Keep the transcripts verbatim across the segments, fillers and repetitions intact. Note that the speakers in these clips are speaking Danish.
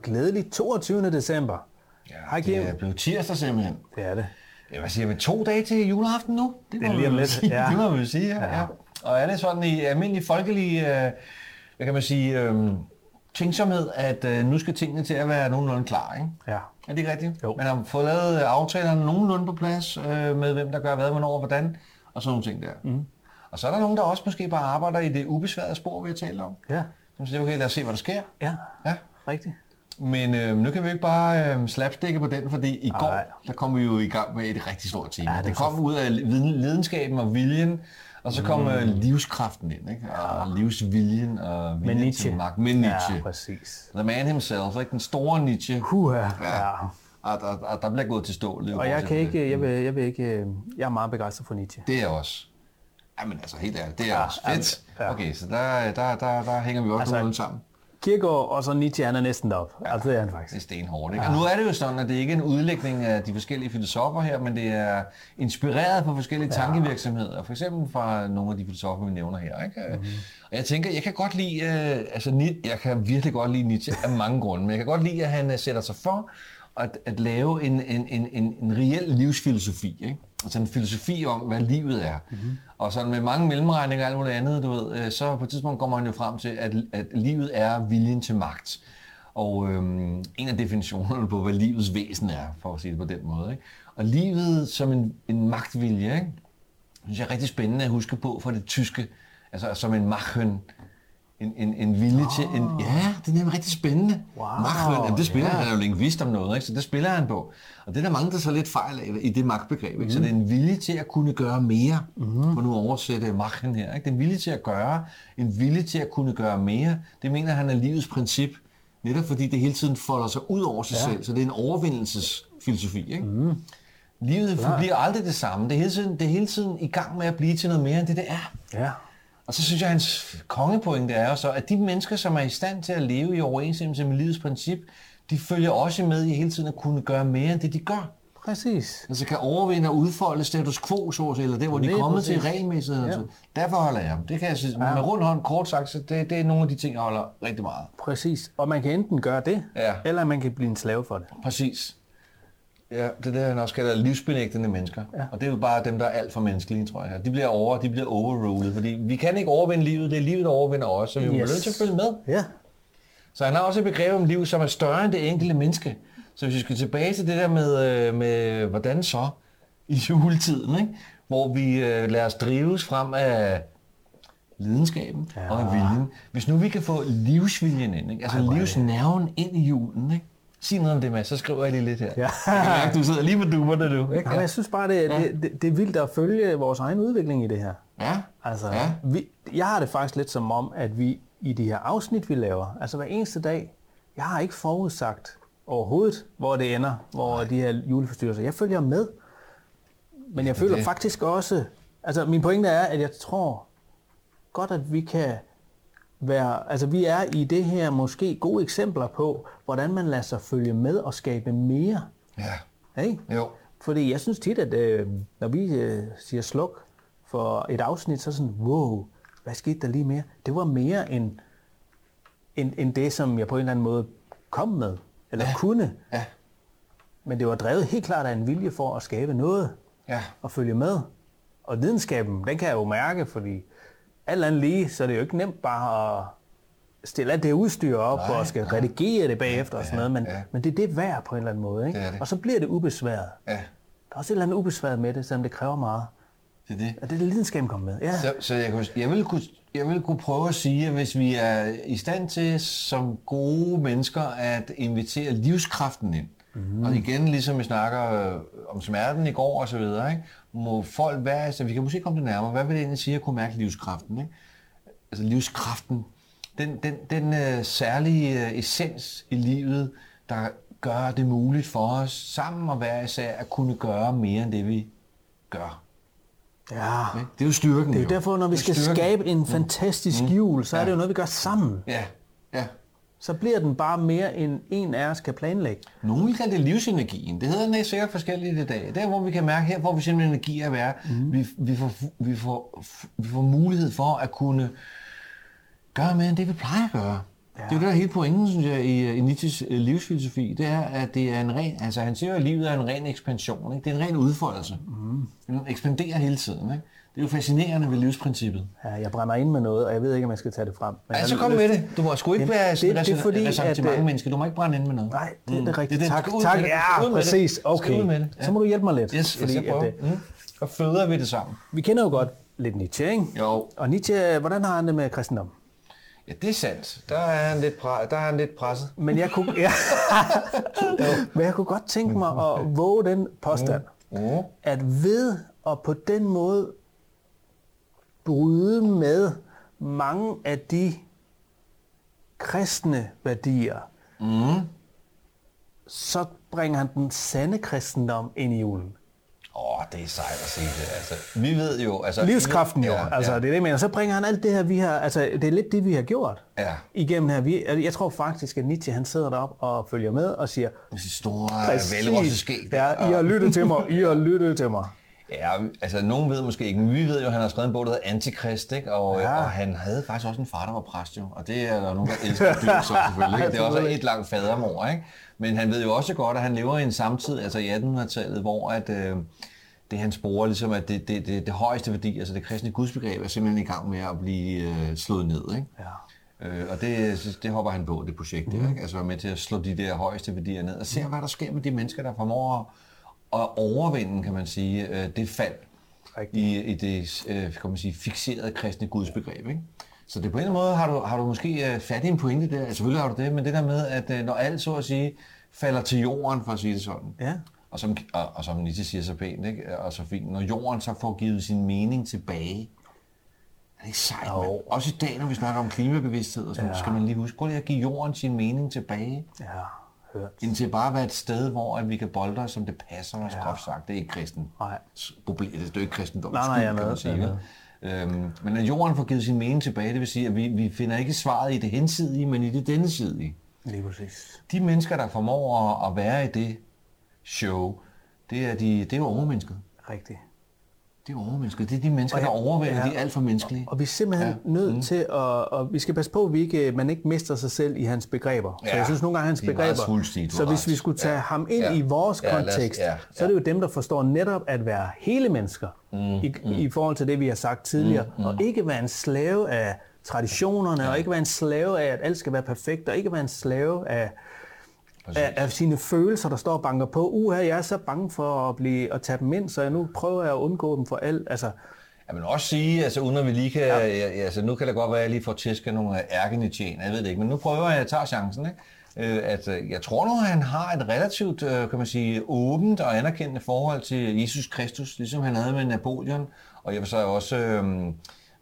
og glædeligt toogtyvende december. Ja, hej, det er blevet tirsdag simpelthen. Det er det. Jeg vil sige, vi to dage til juleaften nu. Det, det er lige om lidt. Ja. Det må vi sige, ja. Ja. Og er det sådan i almindelig folkelig, øh, hvad kan man sige, øh, tænksomhed, at øh, nu skal tingene til at være nogenlunde klar, ikke? Ja. Er det ikke rigtigt? Jo. Man har fået lavet aftalerne nogenlunde på plads øh, med, hvem der gør hvad, hvornår og hvordan, og sådan nogle ting der. Mm. Og så er der nogen, der også måske bare arbejder i det ubesværede spor, vi har talt om. Ja. Så siger, okay, lad os se, hvad der sker. Ja, ja. Rigtigt. Men øh, nu kan vi ikke bare øh, slapstikke på den, fordi i går, Ej. der kom vi jo i gang med et rigtig stort tema. Ja, det, det kom så ud af lidenskaben og viljen, og så kom mm. livskraften ind, ikke? Og ja. livsviljen og viljen til magt. Med Nietzsche. Ja, præcis. The man himself, ikke? Den store Nietzsche. Huha, ja. ja. Og, og, og der bliver gået til stå. Og jeg kan ikke, jeg vil, jeg vil ikke, jeg er meget begejstret for Nietzsche. Det er jeg også. Jamen altså, helt ærligt, det er ja, også fedt. Ja. Okay, så der, der, der, der hænger vi også altså, noget sammen. Kierkegaard og så Nietzsche, han er næsten deroppe. Ja, altså, det er han faktisk. Det er stenhårdt, ikke? Ja. Og nu er det jo sådan, at det ikke er en udlægning af de forskellige filosofer her, men det er inspireret på forskellige ja. tankevirksomheder. For eksempel fra nogle af de filosofer, vi nævner her, ikke? Mm-hmm. Og jeg tænker, jeg kan godt lide, altså jeg kan virkelig godt lide Nietzsche af mange grunde, men jeg kan godt lide, at han sætter sig for at, at lave en, en, en, en, en reel livsfilosofi, ikke? Altså en filosofi om, hvad livet er. Mm-hmm. Og sådan med mange mellemregninger og alt muligt andet, du ved, så på et tidspunkt kommer han jo frem til, at, at livet er viljen til magt. Og øhm, en af definitionerne på, hvad livets væsen er, for at sige det på den måde, ikke? Og livet som en, en magtvilje, ikke? Synes jeg er rigtig spændende at huske på for det tyske. Altså som en magthøn. En, en, en vilje oh. til en... Ja, det er nemlig rigtig spændende. Wow. Magtfølgen, det spiller yeah. han, han er jo lingvist om noget, ikke? Så det spiller han på. Og det er der mange, der så lidt fejl af i det magtbegreb. Mm. Ikke? Så det er en vilje til at kunne gøre mere, mm. for nu at oversætte magten her. Ikke? Det er en vilje til at gøre, en vilje til at kunne gøre mere. Det mener han er livets princip, netop fordi det hele tiden folder sig ud over sig ja. selv. Så det er en overvindelsesfilosofi, ikke? Mm. Livet ja. bliver aldrig det samme. Det er, hele tiden, det er hele tiden i gang med at blive til noget mere end det, det er. Ja. Og så synes jeg, at hans kongepointe er jo så, at de mennesker, som er i stand til at leve i overensstemmelse med livets princip, de følger også med i hele tiden at kunne gøre mere end det, de gør. Præcis. Altså kan overvinde og udfolde status quo, så, eller det, hvor de er kommet til regelmæssighed. Ja. Derfor holder jeg dem. Det kan jeg sige. Ja. Med rund hånd, kort sagt, så det, det er nogle af de ting, jeg holder rigtig meget. Præcis. Og man kan enten gøre det, ja. eller man kan blive en slave for det. Præcis. Ja, det er det, han også kalder livsbenægtende mennesker. Ja. Og det er jo bare dem, der er alt for menneskelige, tror jeg. De bliver over, de bliver overrulet, fordi vi kan ikke overvinde livet, det er livet, der overvinder os, så vi yes. er nødt til at følge med. Ja. Så han har også et begreb om liv, som er større end det enkelte menneske. Så hvis vi skal tilbage til det der med, med hvordan så i juletiden, ikke? Hvor vi øh, lader os drives frem af lidenskaben ja. og af viljen. Hvis nu vi kan få livsviljen ind, ikke? Altså Ej, livsnerven ind i julen, ikke? Sig noget om det, Mads, så skriver jeg lige lidt her. Ja. Jeg kan mærke, du sidder lige på dummerne nu. Ikke? Ja, jeg synes bare, det, ja. det, det, det er vildt at følge vores egen udvikling i det her. Ja. Altså, ja. Vi, jeg har det faktisk lidt som om, at vi i de her afsnit, vi laver, altså hver eneste dag, jeg har ikke forudsagt overhovedet, hvor det ender, hvor Nej. de her juleforstyrrelser. Jeg følger med, men jeg ja, føler det. faktisk også, altså min pointe er, at jeg tror godt, at vi kan... Være, altså vi er i det her måske gode eksempler på, hvordan man lader sig følge med og skabe mere. Ja. Hey? Jo. Fordi jeg synes tit, at øh, når vi øh, siger sluk for et afsnit, så er sådan, wow, hvad skete der lige mere? Det var mere end, end, end det, som jeg på en eller anden måde kom med, eller ja. kunne. Ja. Men det var drevet helt klart af en vilje for at skabe noget ja. og følge med. Og videnskaben, den kan jeg jo mærke, fordi... Alt andet lige, så det er jo ikke nemt bare at stille alt det udstyr op nej, og skal nej. redigere det bagefter ja, og sådan noget, men, ja. men det er det værd på en eller anden måde, ikke? Det det. Og så bliver det ubesværet. Ja. Der er også et eller andet ubesværet med det, selvom det kræver meget. Det er det. Og det er det, lidenskaben kommer med. Ja. Så, så jeg, kunne, jeg, ville kunne, jeg ville kunne prøve at sige, at hvis vi er i stand til som gode mennesker at invitere livskraften ind, mm. og igen ligesom vi snakker om smerten i går og så videre, ikke? Må folk være, så vi kan måske komme det nærmere, hvad vil det egentlig sige at kunne mærke livskraften, ikke? Altså livskraften, den, den, den øh, særlige øh, essens i livet, der gør det muligt for os sammen at være især at kunne gøre mere end det vi gør. Ja. Okay? Det er jo styrken. Det er jo derfor, når vi skal styrken. skabe en fantastisk mm. jul, så ja. er det jo noget vi gør sammen. Ja, ja. Så bliver den bare mere, end en af os kan planlægge. Nogle vil kalde det livsenergien. Det hedder næsten sikkert forskelligt i dag. Der, hvor vi kan mærke, her hvor vi simpelthen energi at være, mm. vi, vi, får, vi, får, vi får mulighed for at kunne gøre mere end det, vi plejer at gøre. Ja. Det er jo det, der er hele pointen, synes jeg, i, i Nietzsches livsfilosofi. Det er, at det er en ren, altså han siger jo, at livet er en ren ekspansion. Ikke? Det er en ren udfoldelse. Mm. Den ekspanderer hele tiden. Ikke? Det er jo fascinerende ved livsprincippet. Ja, jeg brænder ind med noget, og jeg ved ikke, om jeg skal tage det frem. Men altså, kom med det. Du må sgu ikke være sådan det, det, det fordi, at, til mange at, mennesker. Du må ikke brænde ind med noget. Nej, det, det er rigtigt. Det, det, tak, tak. tak. Ja, præcis. Okay. okay. Så må du hjælpe mig lidt. Yes, fordi, yes, at, mm. Og føder vi det sammen. Vi kender jo godt lidt Nietzsche, ikke? Jo. Og Nietzsche, hvordan har han det med kristendom? Ja, det er sandt. Der er han lidt, pre- der er han lidt presset. Men jeg kunne, ja. Men jeg kunne godt tænke mig at våge den påstand, mm. Mm. at ved og på den måde bryde med mange af de kristne værdier, mm. så bringer han den sande kristendom ind i julen. Åh, oh, det er sejt at sige det. Altså, vi ved jo... Altså, livskraften jo, ja, ja. Altså, det er det, men så bringer han alt det her, vi har... Altså, det er lidt det, vi har gjort ja. igennem her. Vi, jeg tror faktisk, at Nietzsche, han sidder deroppe og følger med og siger... Det er store velrørseskæg. Ja, I har lyttet til mig, I har lyttet til mig. Ja, altså, nogen ved måske ikke, men vi ved jo, at han har skrevet en bog, der hedder Antikrist, ikke? Og, ja. og han havde faktisk også en far, der var præst, jo. Og det er der nogen, der elsker dyr, så selvfølgelig. Det er også et langt fadermor, ikke? Men han ved jo også godt, at han lever i en samtid, altså i attenhundredetallet, hvor at, øh, det han sporer, ligesom, at det, det, det, det højeste værdi, altså det kristne gudsbegreb, er simpelthen i gang med at blive øh, slået ned, ikke? Ja. Øh, og det, det hopper han på, det projekt mm. der, ikke? Altså med til at slå de der højeste værdier ned, og se, hvad der sker med de mennesker, der formår og overvinden, kan man sige, det fald i, i det kan man sige, fikserede kristne gudsbegreb. Ikke? Så det på en eller anden måde har du, har du måske fat i en pointe der, selvfølgelig har du det, men det der med, at når alt så at sige falder til jorden, for at sige det sådan, ja. og, som, og, og som Nietzsche siger så pænt, ikke? Og så fint, når jorden så får givet sin mening tilbage, er det ikke sejt, no. men også i dag, når vi snakker om klimabevidsthed, og sådan, ja. skal man lige huske, prøv lige at give jorden sin mening tilbage. Ja. Hørt. Indtil bare være et sted, hvor at vi kan bolde os, som det passer os, ja. groft sagt. Det er ikke kristen. Nej. Problem. Det er jo ikke kristendoms skyld, nej, nej, kan man sige. Øhm, men at jorden får givet sin mening tilbage, det vil sige, at vi, vi finder ikke svaret i det hensidige, men i det dennesidige. Lige præcis. De mennesker, der formår at, at være i det show, det er, de, det er jo overmennesket. Rigtigt. Det er overmennesket. Det er de mennesker, jeg, der overvælder, ja. de er alt for menneskelige. Og vi er simpelthen ja. nødt mm. til at... Og vi skal passe på, at vi ikke, man ikke mister sig selv i hans begreber. Ja. Så jeg synes nogle gange, hans begreber... Hulstigt, så hvis vi skulle tage ja. ham ind ja. i vores ja. kontekst, ja. Ja. Ja. så er det jo dem, der forstår netop at være hele mennesker mm. I, mm. i forhold til det, vi har sagt tidligere. Mm. Mm. Og ikke være en slave af traditionerne, ja. og ikke være en slave af, at alt skal være perfekt, og ikke være en slave af... Af, af sine følelser, der står og banker på. Uha, jeg er så bange for at, blive, at tage dem ind, så jeg nu prøver jeg at undgå dem for alt. Altså... Ja, men også sige, altså uden at vi lige kan... Ja. Altså, nu kan det godt være, at jeg lige får tæsket nogle ærkenitjener, jeg ved det ikke, men nu prøver jeg at tage chancen, ikke? At jeg tror nu, han har et relativt, kan man sige, åbent og anerkendende forhold til Jesus Kristus, ligesom han havde med Napoleon, og jeg vil så også... Øhm,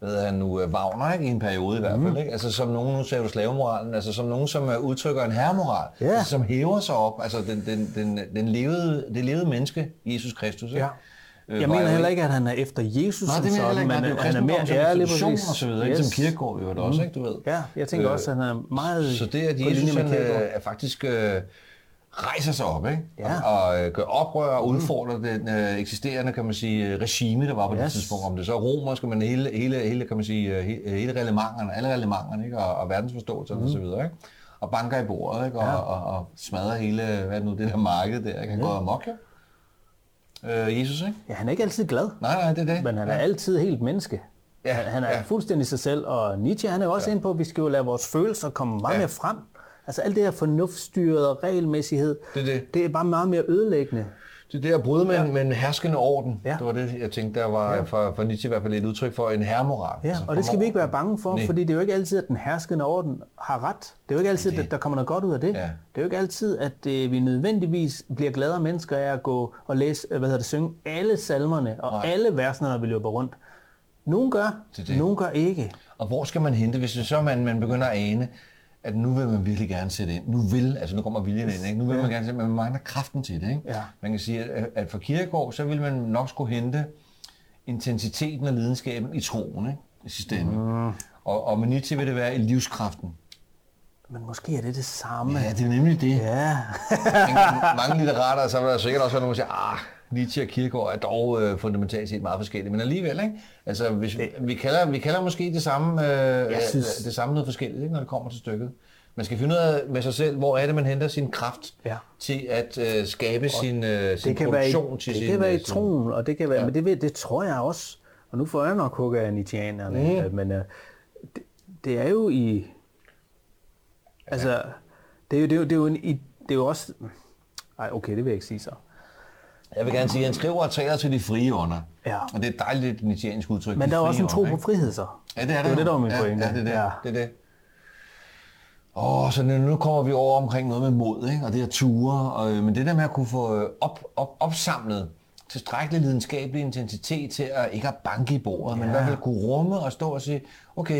ved han nu, Wagner, ikke? I en periode i hvert fald, mm. ikke? Altså som nogen, nu sagde du slavemoralen, altså som nogen, som udtrykker en herremoral, yeah. altså, som hæver sig op, altså den, den, den, den levede, det levede menneske, Jesus Kristus, ikke? Ja. Øh, jeg mener jeg heller ikke, at han er efter Jesus, nej, det mener sådan, men han, han er mere ærlig og så videre, yes. ikke? Som Kierkegaard jo det også, ikke? Du ved. Ja, jeg tænker øh, også, at han er meget... Så det, at Jesus han, er faktisk... Øh, rejser sig op, ikke? Ja. Og, og gør oprør og udfordrer mm. den øh, eksisterende, kan man sige, regime, der var på yes. det tidspunkt. Om det så romersk, men hele, hele, hele, kan man sige, he, hele relementerne, alle relementerne, ikke? Og, og verdensforståelserne mm. og så videre, ikke? Og banker i bordet, ikke? Og, ja. og, og, og smadrer hele, hvad nu, det der marked der, ikke? Han går amok, ja. Øh, Jesus, ikke? Ja, han er ikke altid glad. Nej, nej, det er det. Men han er ja. altid helt menneske. Ja. Han, han er ja. fuldstændig sig selv, og Nietzsche, han er jo også ja. inde på, at vi skal jo lade vores følelser komme meget ja. mere frem. Altså alt det her fornuftstyret og regelmæssighed, det, det. det er bare meget mere ødelæggende. Det er det at bryde med, ja. med en herskende orden. Ja. Det var det, jeg tænkte, der var ja. for, for Nietzsche i hvert fald et udtryk for en herremoral. Ja, altså, og det skal vi ikke være bange for, nej. fordi det er jo ikke altid, at den herskende orden har ret. Det er jo ikke altid, det. at der kommer noget godt ud af det. Ja. Det er jo ikke altid, at øh, vi nødvendigvis bliver gladere mennesker af at gå og læse, hvad hedder det, synge alle salmerne og nej. alle versene, når vi løber rundt. Nogen gør, det det. nogen gør ikke. Og hvor skal man hente, hvis det så man, man begynder at ane, at nu vil man virkelig gerne sætte ind. Nu vil, altså nu kommer viljen ind, ikke? Nu vil man gerne sætte ind, men man mangler kraften til det, ikke? Ja. Man kan sige, at, at for Kierkegaard, så vil man nok skulle hente intensiteten og lidenskaben i troen, ikke? I systemet. Mm. Og, og med Nietzsche vil det være i livskraften. Men måske er det det samme. Ja, det er nemlig det. Ja. Mange litterater, så vil der sikkert også være nogen, der siger, ah, Nietzsche og Kierkegaard er dog øh, fundamentalt set meget forskellige, men alligevel, ikke? Altså, hvis, vi, kalder, vi kalder måske det samme, øh, synes... det samme noget forskelligt, ikke, når det kommer til stykket. Man skal finde ud af med sig selv, hvor er det, man henter sin kraft ja. til at øh, skabe og sin, øh, sin produktion. I, til det sin, kan være i troen, og det kan være, ja. men det, ved, det tror jeg også, og nu får jeg nok hugget af nietzscheanerne, mm. men øh, det, det er jo i, altså, ja. det, er jo, det, er jo, det, er jo en, i, det er jo også, nej okay, det vil jeg ikke sige så. Jeg vil gerne sige, at han skriver og taler til de frie ånder. Ja. Og det er et dejligt nietzscheansk udtryk. Men der er også en tro på frihed, så. Ja, det er det. Det er det, der er min pointe. Ja, det er det. Ja. Åh, så nu kommer vi over omkring noget med mod, ikke? Og det her ture. Og, men det der med at kunne få op, op, opsamlet tilstrækkelig lidenskabelig intensitet til at ikke have banke i bordet, ja. men i hvert fald kunne rumme og stå og sige, okay,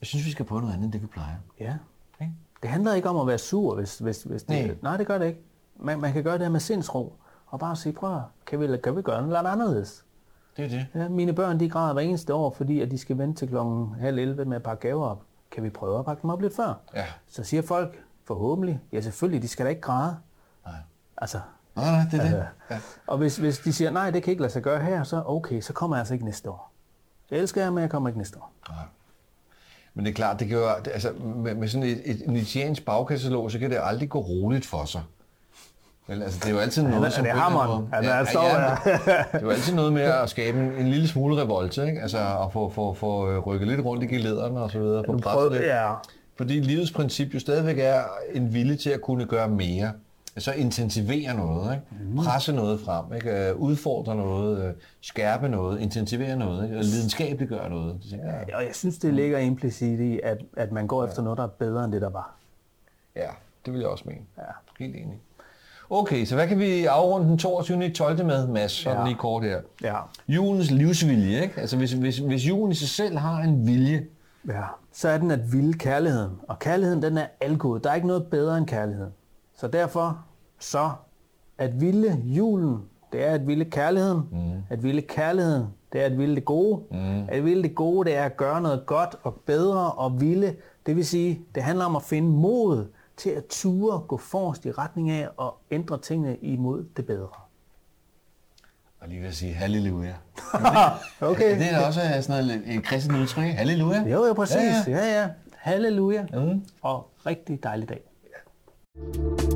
jeg synes, vi skal prøve noget andet, end det vi plejer. Ja. Okay? Det handler ikke om at være sur, hvis, hvis, hvis det... Nej. Nej, det gør det ikke. Man, man kan gøre det her med sindsro. Og bare sige, prøv, kan vi, kan vi gøre noget lidt anderledes? Det er det. Ja, mine børn, de græder hver eneste år, fordi at de skal vente til klokken halv elleve med at pakke gaver op. Kan vi prøve at pakke dem op lidt før? Ja. Så siger folk, forhåbentlig, ja selvfølgelig, de skal da ikke græde. Nej. Altså. Nej, nej, det er altså, det. Ja. Og hvis, hvis de siger, nej, det kan ikke lade sig gøre her, så okay, så kommer jeg altså ikke næste år. Jeg elsker jer, men jeg kommer ikke næste år. Nej. Men det er klart, det kan jo, altså, med, med sådan et, et nietzscheansk bagkasselåg, så kan det aldrig gå roligt for sig. Vel, altså, det er jo altid noget, ja, som det er altså, ja, altså, ja, det er jo altid noget med at skabe en, en lille smule revolte, ikke? Altså at få, få, få rykket lidt rundt i gelederne og så videre på presset. Ja. Fordi livets princip jo stadigvæk er en vilje til at kunne gøre mere, så intensivere noget, ikke? Mm. Presse noget frem, ikke? Udfordre noget, skærpe noget, intensivere noget, ikke? Og lidenskabeliggøre noget. Det tænker jeg. Ja, og jeg synes det ligger implicit i, at at man går efter ja. noget der er bedre end det der var. Ja, det vil jeg også mene. Ja. Helt enig. Okay, så hvad kan vi afrunde den toogtyvende tolvte med, Mads, sådan ja. lige kort her? Ja. Julens livsvilje, ikke? Altså hvis, hvis, hvis julen i sig selv har en vilje, ja. så er den at ville kærligheden. Og kærligheden, den er algod. Der er ikke noget bedre end kærligheden. Så derfor, så at ville julen, det er at ville kærligheden. Mm. At ville kærligheden, det er at ville det gode. Mm. At ville det gode, det er at gøre noget godt og bedre og ville. Det vil sige, det handler om at finde mod til at ture, gå forrest i retning af og ændre tingene imod det bedre. Og lige ved at sige halleluja. Okay. Er det er også sådan noget, et kristent udtryk. Halleluja. Jo, ja, præcis. Ja, ja. ja, ja. Halleluja. Mm. Og rigtig dejlig dag. Ja.